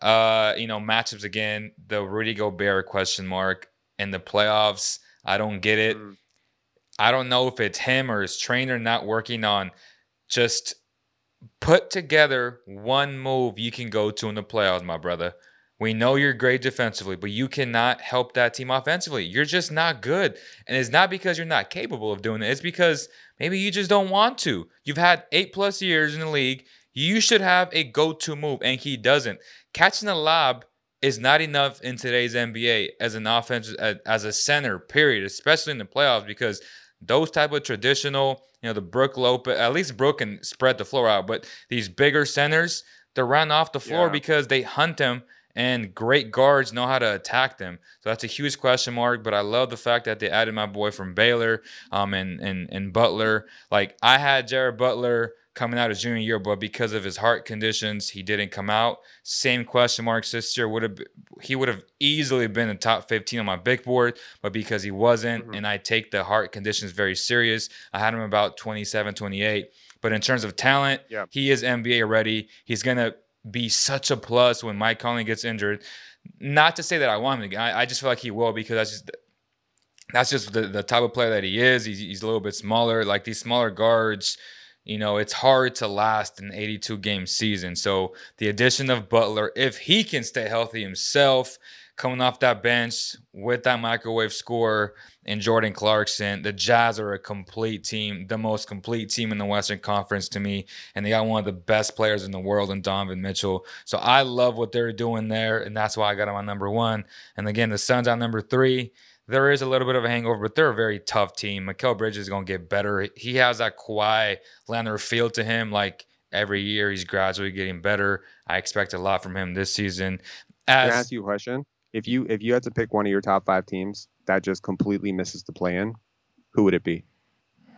uh, you know, matchups again. The Rudy Gobert question mark in the playoffs. I don't get it. Mm. I don't know if it's him or his trainer not working on just – put together one move you can go to in the playoffs, my brother. We know you're great defensively, but you cannot help that team offensively. You're just not good. And it's not because you're not capable of doing it. It's because maybe you just don't want to. You've had eight plus years in the league. You should have a go-to move, and he doesn't. Catching a lob is not enough in today's N B A as an offense, as a center, period, especially in the playoffs, because those type of traditional, you know, the Brook Lopez, at least Brook can spread the floor out, but these bigger centers, they're run off the floor yeah. because they hunt them, and great guards know how to attack them. So that's a huge question mark, but I love the fact that they added my boy from Baylor um, and, and, and Butler. Like, I had Jared Butler coming out his junior year, but because of his heart conditions, he didn't come out. Same question marks this year. Would have he would have easily been in the top fifteen on my big board, but because he wasn't, mm-hmm. and I take the heart conditions very serious, I had him about twenty-seven, twenty-eight. But in terms of talent, yeah. he is N B A ready. He's gonna be such a plus when Mike Conley gets injured. Not to say that I want him to. I, I just feel like he will because that's just that's just the, the type of player that he is. He's, he's a little bit smaller. Like, these smaller guards, you know, it's hard to last an eighty-two game season. So the addition of Butler, if he can stay healthy himself, coming off that bench with that microwave scorer and Jordan Clarkson, the Jazz are a complete team, the most complete team in the Western Conference to me. And they got one of the best players in the world in Donovan Mitchell. So I love what they're doing there, and that's why I got them on number one. And again, the Suns on number three. There is a little bit of a hangover, but they're a very tough team. Mikal Bridges is going to get better. He has that Kawhi Leonard feel to him. Like every year, he's gradually getting better. I expect a lot from him this season. As- Can I ask you a question? If you if you had to pick one of your top five teams that just completely misses the play-in, who would it be?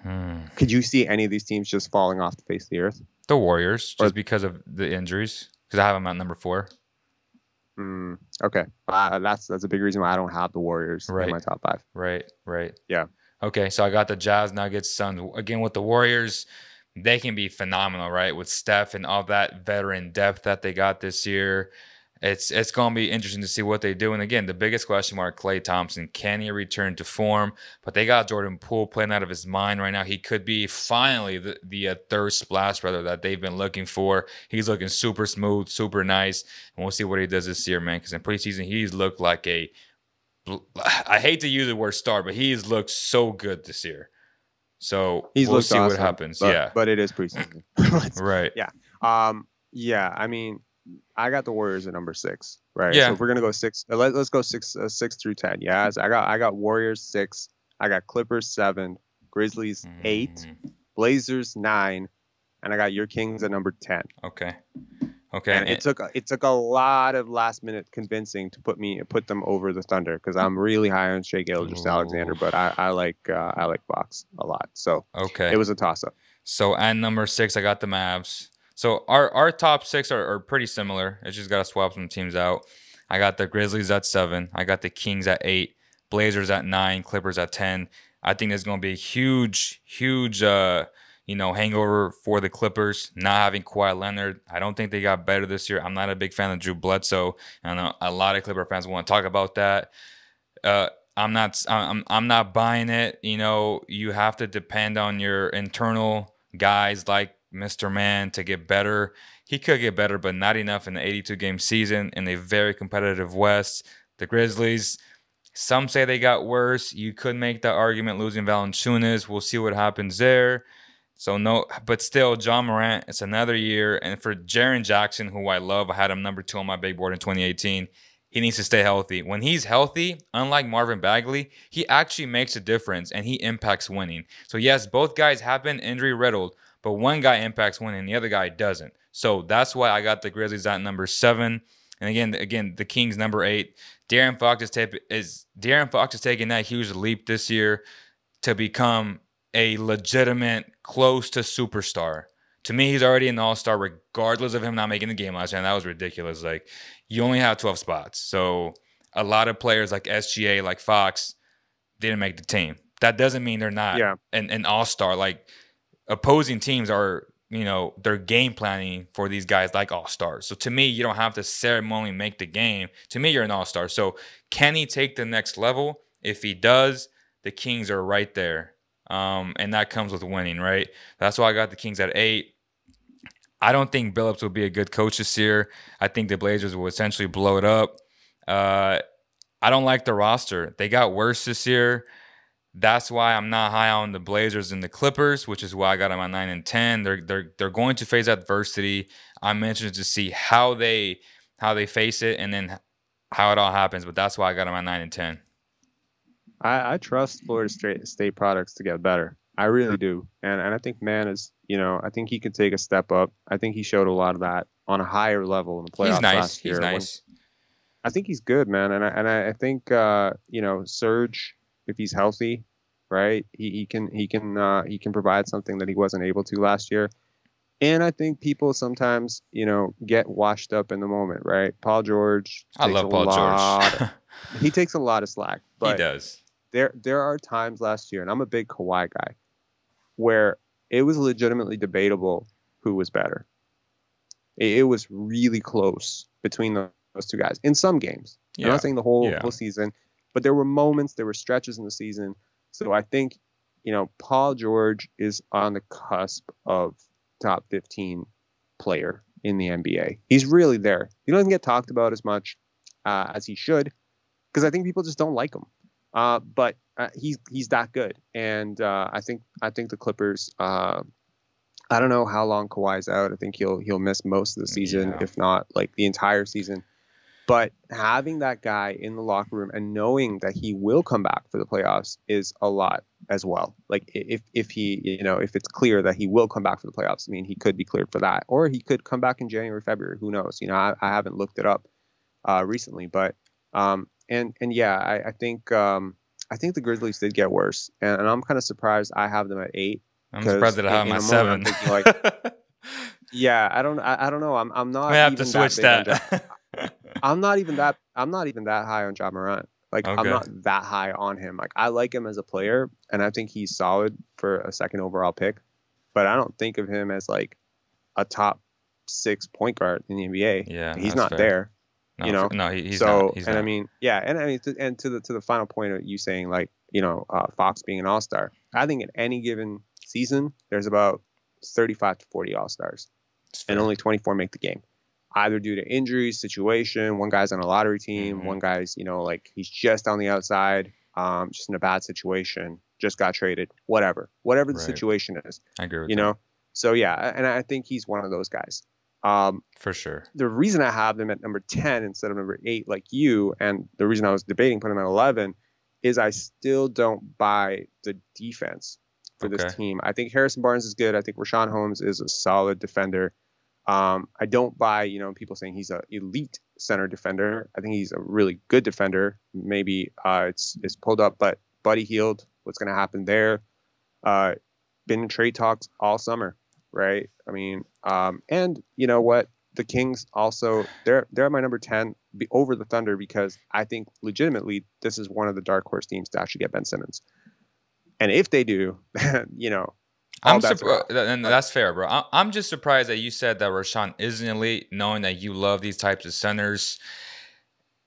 Hmm. Could you see any of these teams just falling off the face of the earth? The Warriors, or, just because of the injuries, because I have them at number four. Mm, okay, uh, that's that's a big reason why I don't have the Warriors right in my top five. Right, right. Yeah. Okay, so I got the Jazz, Nuggets, Suns. Again, with the Warriors, they can be phenomenal, right? With Steph and all that veteran depth that they got this year. It's it's going to be interesting to see what they do. And again, the biggest question mark, Klay Thompson. Can he return to form? But they got Jordan Poole playing out of his mind right now. He could be finally the, the uh, third splash, brother, that they've been looking for. He's looking super smooth, super nice. And we'll see what he does this year, man. Because in preseason, he's looked like a – I hate to use the word star, but he's looked so good this year. So he's we'll see awesome, what happens. But, yeah, but it is preseason. Right. Yeah. Um. Yeah, I mean – I got the Warriors at number six, right? Yeah. So if we're gonna go six, let, let's go six, uh, six through ten. Yeah, so I got, I got Warriors six, I got Clippers seven, Grizzlies mm. eight, Blazers nine, and I got your Kings at number ten. Okay, okay. And it, it took, it took a lot of last minute convincing to put me, put them over the Thunder, because I'm really high on Shai Gilgeously Alexander, but I, I like, uh, I like Fox a lot. So okay, it was a toss up. So at number six, I got the Mavs. So our, our top six are, are pretty similar. It's just got to swap some teams out. I got the Grizzlies at seven. I got the Kings at eight. Blazers at nine. Clippers at ten. I think there's going to be a huge, huge, uh, you know, hangover for the Clippers not having Kawhi Leonard. I don't think they got better this year. I'm not a big fan of Drew Bledsoe. I know a lot of Clipper fans want to talk about that. Uh, I'm not. I'm. I'm not buying it. You know, you have to depend on your internal guys like Mister Man to get better. He could get better, but not enough in the eighty-two game season in a very competitive West. The Grizzlies, some say they got worse. You could make that argument losing Valanciunas. We'll see what happens there. So no, but still, Ja Morant, it's another year. And for Jaren Jackson, who I love, I had him number two on my big board in twenty eighteen. He needs to stay healthy. When he's healthy, unlike Marvin Bagley, he actually makes a difference and he impacts winning. So yes, both guys have been injury-riddled, but one guy impacts one and the other guy doesn't. So that's why I got the Grizzlies at number seven. And again, again, the Kings number eight. Darren Fox is, tap- is Darren Fox is taking that huge leap this year to become a legitimate, close to superstar. To me, he's already an all-star, regardless of him not making the game last year. And that was ridiculous. Like, you only have twelve spots. So a lot of players like S G A, like Fox, didn't make the team. That doesn't mean they're not yeah. an, an all-star. Like, opposing teams are, you know, they're game planning for these guys like all-stars. So to me, you don't have to ceremonially make the game. To me, you're an all-star. So can he take the next level? If he does, the Kings are right there. Um, and that comes with winning, right? That's why I got the Kings at eight. I don't think Billups will be a good coach this year. I think the Blazers will essentially blow it up. Uh, I don't like the roster. They got worse this year. That's why I'm not high on the Blazers and the Clippers, which is why I got them at nine and ten. They're they're they're going to face adversity. I'm interested to see how they how they face it and then how it all happens. But that's why I got them at nine and ten. I, I trust Florida State, State products to get better. I really do, and and I think man is you know I think he could take a step up. I think he showed a lot of that on a higher level in the playoffs He's nice. last year. He's nice. When, I think he's good, man, and I and I think uh, you know Serge. If he's healthy, right, he, he can he can uh, he can provide something that he wasn't able to last year. And I think people sometimes, you know, get washed up in the moment, right? Paul George. I love Paul George. He takes a lot of slack. But he does. There there are times last year, and I'm a big Kawhi guy, where it was legitimately debatable who was better. It, it was really close between those two guys in some games. Yeah. I'm not saying the whole, yeah. whole season. But there were moments, there were stretches in the season. So I think you know, Paul George is on the cusp of top fifteen player in the N B A. He's really there. He doesn't get talked about as much uh, as he should, because I think people just don't like him. Uh, but uh, he's he's that good, and uh, I think I think the Clippers. Uh, I don't know how long Kawhi's out. I think he'll he'll miss most of the season, yeah. if not like the entire season. But having that guy in the locker room and knowing that he will come back for the playoffs is a lot as well. Like if if he, you know, if it's clear that he will come back for the playoffs, I mean, he could be cleared for that, or he could come back in January, February. Who knows? You know, I, I haven't looked it up uh, recently, but um, and and yeah, I, I think um, I think the Grizzlies did get worse, and, and I'm kind of surprised I have them at eight. I'm surprised that I have my seven. Like, yeah, I don't, I, I don't know. I'm I'm not. I have to switch that. I'm not even that I'm not even that high on Ja Morant. Like okay. I'm not that high on him. Like I like him as a player, and I think he's solid for a second overall pick, but I don't think of him as like a top six point guard in the N B A. Yeah, he's not fair. there. No, you know, no, he, he's so. Not, he's and not. I mean, yeah, and I mean, to, and to the to the final point of you saying like you know uh, Fox being an All Star, I think in any given season there's about thirty-five to forty All Stars, and only twenty-four make the game. Either due to injury, situation, one guy's on a lottery team, mm-hmm. one guy's, you know, like he's just on the outside, um, just in a bad situation, just got traded, whatever, whatever the right. situation is. I agree with you that. know? So, yeah, and I think he's one of those guys. Um, For sure. The reason I have them at number ten instead of number eight, like you, and the reason I was debating putting him at eleven is I still don't buy the defense for okay. this team. I think Harrison Barnes is good. I think Richaun Holmes is a solid defender. Um, I don't buy, you know, people saying he's an elite center defender. I think he's a really good defender. Maybe uh, it's it's pulled up, but Buddy Hield, what's going to happen there? Uh, been in trade talks all summer, right? I mean, um, and you know what? The Kings also, they're they're at my number ten, be over the Thunder, because I think legitimately this is one of the dark horse teams to actually get Ben Simmons. And if they do, you know. I'm surprised, and that's fair, bro. I'm just surprised that you said that Rashawn isn't elite, knowing that you love these types of centers.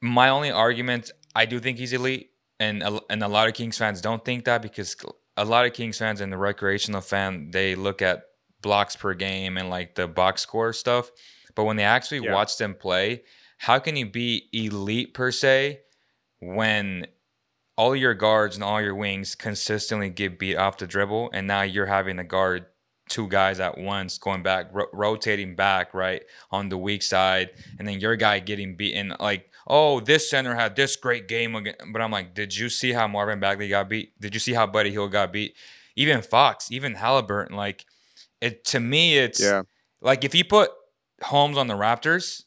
My only argument, I do think he's elite, and a, and a lot of Kings fans don't think that, because a lot of Kings fans and the recreational fan, they look at blocks per game and like the box score stuff. But when they actually yeah. watch them play, how can you be elite per se when all your guards and all your wings consistently get beat off the dribble, and now you're having to guard two guys at once, going back, ro- rotating back, right, on the weak side, and then your guy getting beaten. Like, oh, this center had this great game again. But I'm like, did you see how Marvin Bagley got beat? Did you see how Buddy Hield got beat? Even Fox, even Halliburton. Like, it to me, it's yeah. like if you put Holmes on the Raptors,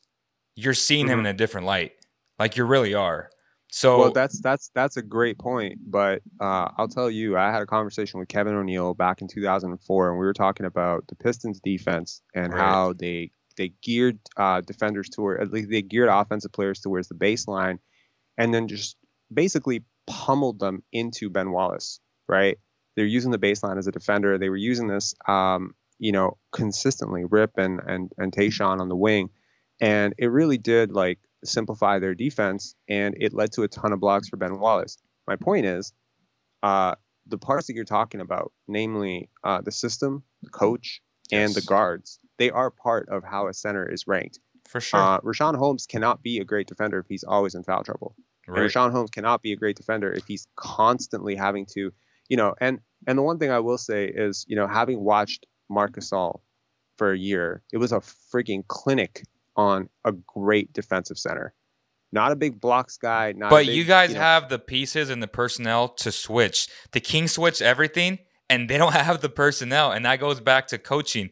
you're seeing mm-hmm. him in a different light. Like, you really are. So well, that's that's that's a great point, but uh, I'll tell you, I had a conversation with Kevin O'Neal back in two thousand four, and we were talking about the Pistons' defense and right. how they they geared uh, defenders toward, at least they geared offensive players towards the baseline, and then just basically pummeled them into Ben Wallace. Right? They're using the baseline as a defender. They were using this, um, you know, consistently. Rip and and and Tayshaun on the wing, and it really did like. simplify their defense, and it led to a ton of blocks for Ben Wallace. My point is, uh, the parts that you're talking about, namely uh, the system, the coach, yes. and the guards, they are part of how a center is ranked. For sure. Uh, Richaun Holmes cannot be a great defender if he's always in foul trouble. Right. And Richaun Holmes cannot be a great defender if he's constantly having to, you know, and, and the one thing I will say is, you know, having watched Marc Gasol for a year, it was a freaking clinic on a great defensive center. Not a big blocks guy. Not but a big, you guys you know, have the pieces and the personnel to switch. The Kings switch everything, and they don't have the personnel, and that goes back to coaching.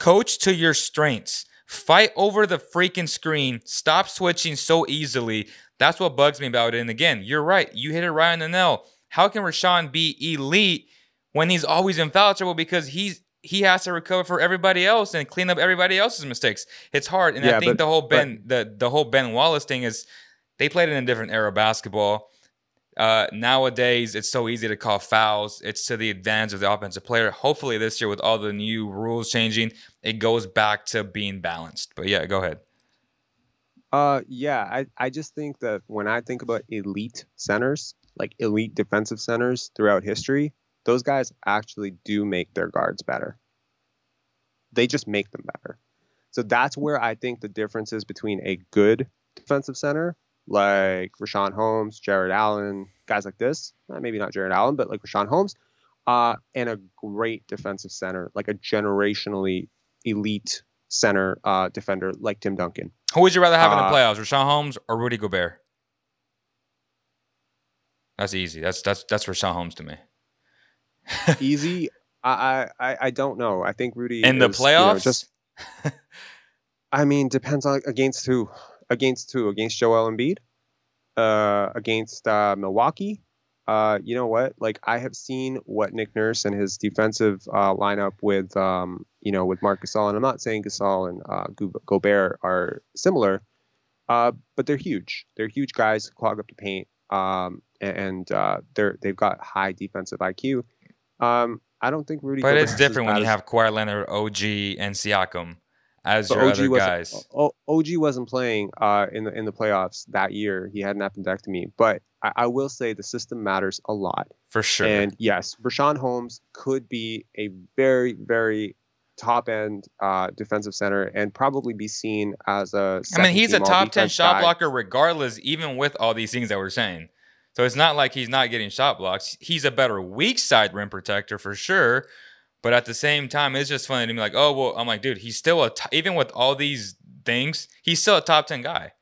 Coach to your strengths. Fight over the freaking screen. Stop switching so easily. That's what bugs me about it. And again, you're right. You hit it right on the nail. How can Rashawn be elite when he's always in foul trouble, because he's he has to recover for everybody else and clean up everybody else's mistakes? It's hard. And yeah, I think but, the whole Ben but, the, the whole Ben Wallace thing is they played in a different era of basketball. Uh, nowadays, it's so easy to call fouls. It's to the advantage of the offensive player. Hopefully this year with all the new rules changing, it goes back to being balanced. But yeah, go ahead. Uh, yeah, I, I just think that when I think about elite centers, like elite defensive centers throughout history, those guys actually do make their guards better. They just make them better. So that's where I think the difference is between a good defensive center like Richaun Holmes, Jared Allen, guys like this, maybe not Jared Allen, but like Richaun Holmes, uh, and a great defensive center, like a generationally elite center uh, defender like Tim Duncan. Who would you rather have uh, in the playoffs, Richaun Holmes or Rudy Gobert? That's easy. That's that's that's Richaun Holmes to me. Easy. I, I I don't know. I think Rudy in is, the playoffs. You know, just, I mean, depends on against who. Against who? Against Joel Embiid? Uh, against uh, Milwaukee? Uh, you know what? Like, I have seen what Nick Nurse and his defensive uh, lineup with, um, you know, with Marc Gasol. And I'm not saying Gasol and uh, Go- Gobert are similar, uh, but they're huge. They're huge guys who clog up the paint, um, and uh, they're they've got high defensive I Q. Um, I don't think Rudy. But Gobert it's different when you have Kawhi Leonard, O G, and Siakam as but your O G other guys. O G wasn't playing uh, in the in the playoffs that year. He had an appendectomy. But I, I will say the system matters a lot. For sure. And yes, Richaun Holmes could be a very, very top-end uh, defensive center and probably be seen as a I mean, he's a top ten shot guy. Blocker regardless, even with all these things that we're saying. So it's not like he's not getting shot blocks. He's a better weak side rim protector for sure. But at the same time, it's just funny to me like, oh, well, I'm like, dude, he's still a, t- even with all these things, he's still a top ten guy.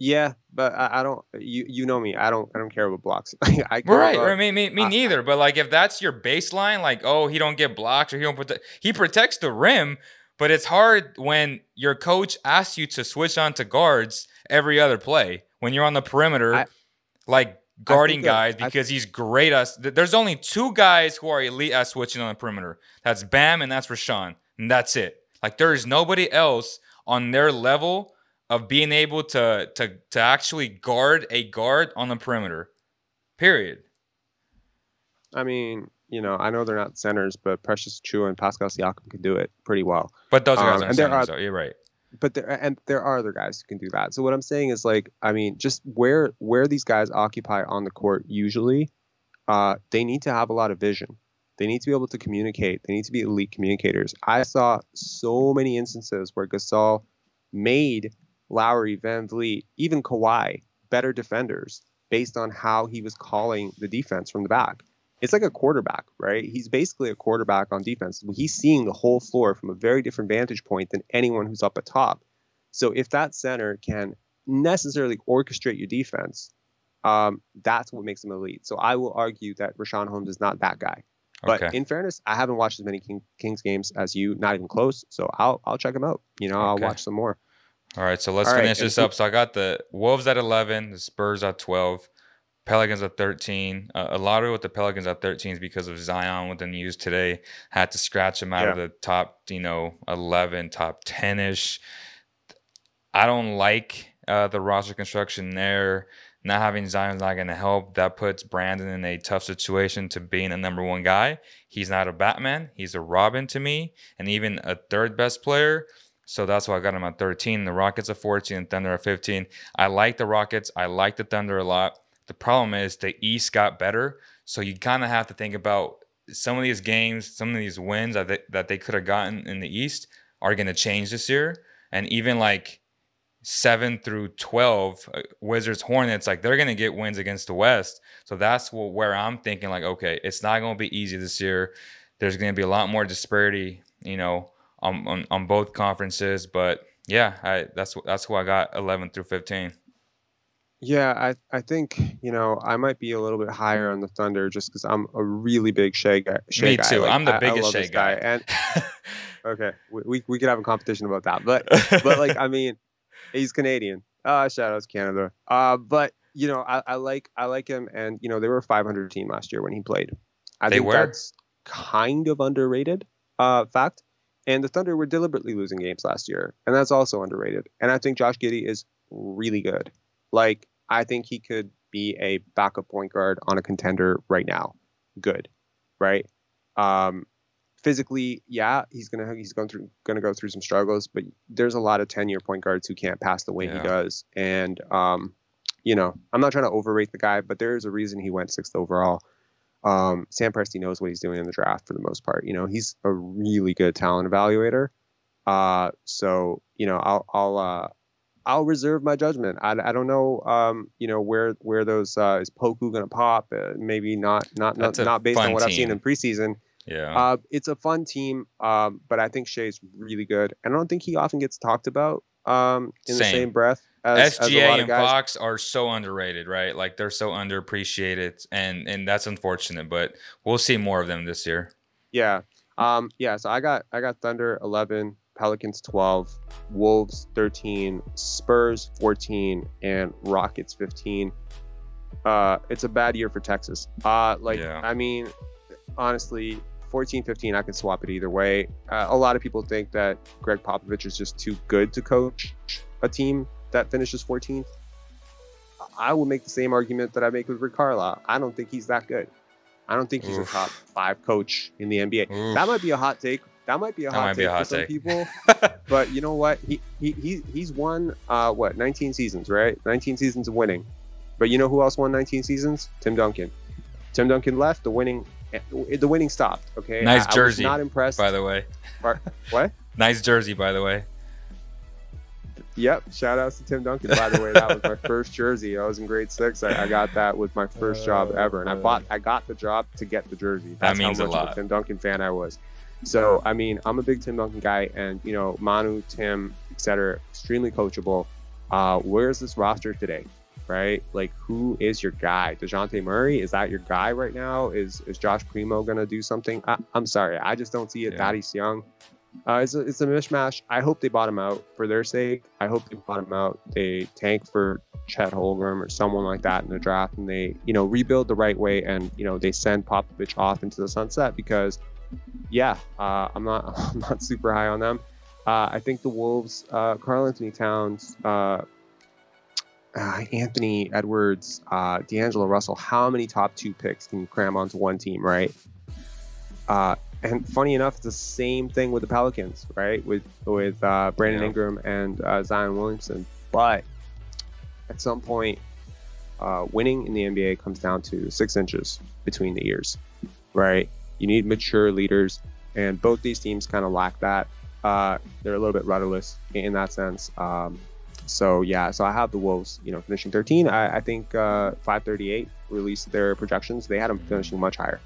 Yeah, but I, I don't, you you know me, I don't I don't care about blocks. I care right, about, or me, me, me uh, neither. But like, if that's your baseline, like, oh, he don't get blocks or he don't protect, he protects the rim, but it's hard when your coach asks you to switch on to guards every other play. When you're on the perimeter, I, like guarding that, guys, because I, he's great at – there's only two guys who are elite at switching on the perimeter. That's Bam and that's Rashawn, and that's it. Like there is nobody else on their level of being able to to to actually guard a guard on the perimeter, period. I mean, you know, I know they're not centers, but Precious Achiuwa and Pascal Siakam can do it pretty well. But those guys um, aren't centers, are, so you're right. But there and there are other guys who can do that. So what I'm saying is, like, I mean, just where where these guys occupy on the court, usually, uh, they need to have a lot of vision. They need to be able to communicate. They need to be elite communicators. I saw so many instances where Gasol made Lowry, Van Vliet, even Kawhi better defenders based on how he was calling the defense from the back. It's like a quarterback, right? He's basically a quarterback on defense. He's seeing the whole floor from a very different vantage point than anyone who's up at top. So if that center can necessarily orchestrate your defense, um, that's what makes him elite. So I will argue that Richaun Holmes is not that guy. But okay. In fairness, I haven't watched as many King, Kings games as you, not even close. So I'll I'll check him out. You know, I'll okay. watch some more. All right, so let's All finish right. this up. So I got the Wolves at eleven, the Spurs at twelve. Pelicans at thirteen. Uh, a lot of it with the Pelicans at thirteen is because of Zion with the news today. Had to scratch him out yeah. of the top, you know, eleven, top ten-ish. I don't like uh, the roster construction there. Not having Zion's not going to help. That puts Brandon in a tough situation to being a number one guy. He's not a Batman. He's a Robin to me, and even a third best player. So that's why I got him at thirteen. The Rockets at fourteen and Thunder at fifteen. I like the Rockets. I like the Thunder a lot. The problem is the East got better, so you kind of have to think about some of these games, some of these wins that they, that they could have gotten in the East are going to change this year. And even like seven through twelve, Wizards, Hornets, like they're going to get wins against the West. So that's what, where I'm thinking like, okay, it's not going to be easy this year. There's going to be a lot more disparity, you know, on, on, on both conferences. But yeah, I, that's that's who I got eleven through fifteen. Yeah, I, I think, you know, I might be a little bit higher on the Thunder just because I'm a really big Shai guy. Shai Me guy. too. Like, I'm the I, biggest I love Shai this guy. guy. And okay, we, we we could have a competition about that. But, but like, I mean, he's Canadian. Uh, shout out to Canada. Uh, but, you know, I, I like I like him. And, you know, they were a five hundred team last year when he played. I they think were? That's kind of underrated uh, fact. And the Thunder were deliberately losing games last year. And that's also underrated. And I think Josh Giddey is really good. Like, I think he could be a backup point guard on a contender right now. Good, right? Um, physically, yeah, he's gonna he's going through gonna go through some struggles, but there's a lot of ten-year point guards who can't pass the way yeah. he does. And um, you know, I'm not trying to overrate the guy, but there is a reason he went sixth overall. Um, Sam Presti knows what he's doing in the draft for the most part. You know, he's a really good talent evaluator. Uh, so, you know, I'll, I'll, uh, I'll reserve my judgment. I, I don't know, um, you know, where, where those, uh, is Poku going to pop? Uh, maybe not, not, not, not based on what team. I've seen in preseason. Yeah. Uh, it's a fun team. Um, but I think Shea's really good. And I don't think he often gets talked about, um, in same. the same breath. As, S G A as a lot and of guys. Fox are so underrated, right? Like they're so underappreciated, and and that's unfortunate. But we'll see more of them this year. Yeah, um, yeah. So I got I got Thunder eleven, Pelicans twelve, Wolves thirteen, Spurs fourteen, and Rockets fifteen. Uh, it's a bad year for Texas. Uh, like yeah. I mean, honestly, fourteen, fifteen, I could swap it either way. Uh, a lot of people think that Greg Popovich is just too good to coach a team that finishes fourteenth. I will make the same argument that I make with Rick Carlisle. I don't think he's that good. I don't think he's Oof. a top five coach in the N B A. Oof. That might be a hot take. That might be a that hot take a hot for take. some people. But you know what? He he, he he's won uh, what nineteen seasons, right? nineteen seasons of winning. But you know who else won nineteen seasons? Tim Duncan. Tim Duncan left. The winning the winning stopped. Okay. Nice I, jersey. I was not impressed. By the way. What? Nice jersey. By the way. Yep. Shout outs to Tim Duncan. By the way, that was my first jersey. I was in grade six. I, I got that with my first job ever. And I bought, I got the job to get the jersey. That's that means how much a lot. Of a Tim Duncan fan I was. So, I mean, I'm a big Tim Duncan guy, and, you know, Manu, Tim, et cetera, extremely coachable. Uh, where's this roster today? Right? Like, who is your guy? DeJounte Murray? Is that your guy right now? Is, is Josh Primo going to do something? I, I'm sorry. I just don't see it. Yeah. Thaddeus Young. Uh, it's, a, it's a mishmash. I hope they bottom out for their sake. I hope they bottom out. They tank for Chet Holmgren or someone like that in the draft, and they, you know, rebuild the right way, and you know, they send Popovich off into the sunset because, yeah, uh, I'm not I'm not super high on them. Uh, I think the Wolves, uh, Karl Anthony Towns, uh, uh, Anthony Edwards, uh, D'Angelo Russell. How many top two picks can you cram onto one team, right? Uh, And funny enough, it's the same thing with the Pelicans, right? With with uh, Brandon yeah. Ingram and uh, Zion Williamson. But at some point, uh, winning in the N B A comes down to six inches between the ears, right? You need mature leaders, and both these teams kind of lack that. Uh, they're a little bit rudderless in that sense. Um, so yeah, so I have the Wolves, you know, finishing thirteen. I, I think uh, five thirty-eight released their projections. They had them finishing much higher.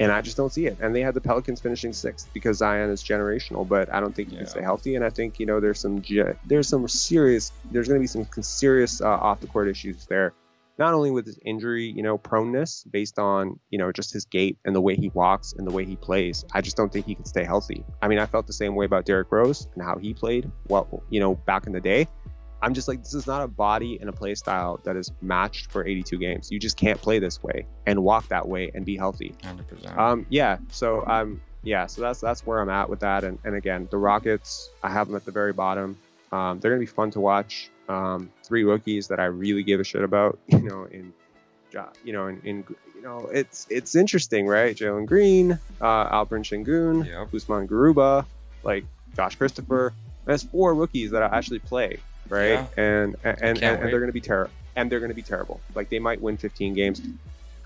And I just don't see it. And they had the Pelicans finishing sixth because Zion is generational, but I don't think he yeah. can stay healthy. And I think, you know, there's some there's some serious there's going to be some serious uh, off the court issues there, not only with his injury, you know, proneness based on, you know, just his gait and the way he walks and the way he plays. I just don't think he can stay healthy. I mean, I felt the same way about Derrick Rose and how he played, well, you know, back in the day. I'm just like, this is not a body and a play style that is matched for eighty-two games. You just can't play this way and walk that way and be healthy. one hundred percent. Um, yeah. So um, yeah. So that's that's where I'm at with that. And, and again, the Rockets, I have them at the very bottom. Um, they're gonna be fun to watch. Um, three rookies that I really give a shit about. You know, in you know, in, in you know, it's it's interesting, right? Jalen Green, uh, Alperen Sengun, yep. Usman Garuba, like Josh Christopher. That's four rookies that I actually play. Right. Yeah. And and, and, and they're going to be terrible and they're going to be terrible. Like they might win fifteen games.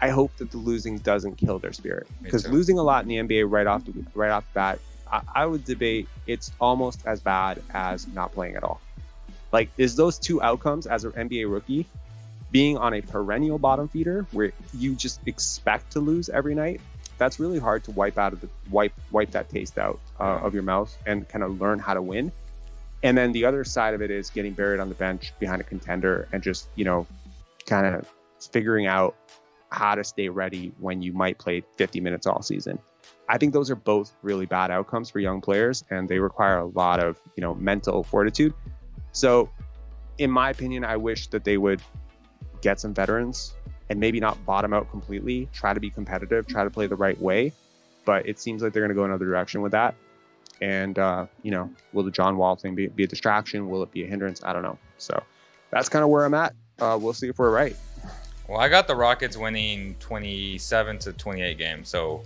I hope that the losing doesn't kill their spirit, because losing a lot in the N B A right off the, right off the bat, I, I would debate it's almost as bad as not playing at all. Like is those two outcomes as an N B A rookie, being on a perennial bottom feeder where you just expect to lose every night. That's really hard to wipe out of the wipe, wipe that taste out uh, of your mouth and kind of learn how to win. And then the other side of it is getting buried on the bench behind a contender and just, you know, kind of figuring out how to stay ready when you might play fifty minutes all season. I think those are both really bad outcomes for young players, and they require a lot of, you know, mental fortitude. So in my opinion, I wish that they would get some veterans and maybe not bottom out completely, try to be competitive, try to play the right way. But it seems like they're going to go another direction with that. And, uh, you know, will the John Wall thing be, be a distraction? Will it be a hindrance? I don't know. So that's kind of where I'm at. Uh, we'll see if we're right. Well, I got the Rockets winning twenty-seven to twenty-eight games. So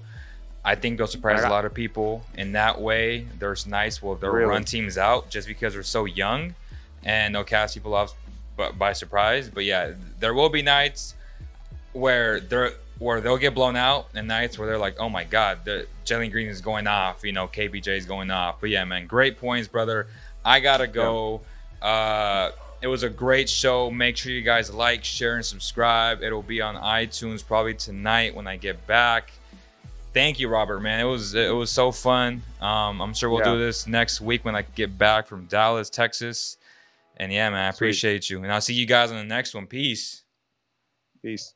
I think they'll surprise got- a lot of people in that way. There's nice. Well, they'll really? run teams out just because they're so young and they'll cast people off by surprise. But yeah, there will be nights where they're where they'll get blown out, and nights where they're like, oh my God, the Jalen Green is going off, you know, K B J's going off. But yeah, man, great points, brother. I gotta go. Yeah. Uh, it was a great show. Make sure you guys like, share, and subscribe. It'll be on iTunes probably tonight when I get back. Thank you, Robert, man. It was it was so fun. Um, I'm sure we'll yeah. do this next week when I get back from Dallas, Texas. And yeah, man, I Sweet. appreciate you. And I'll see you guys on the next one. Peace. Peace.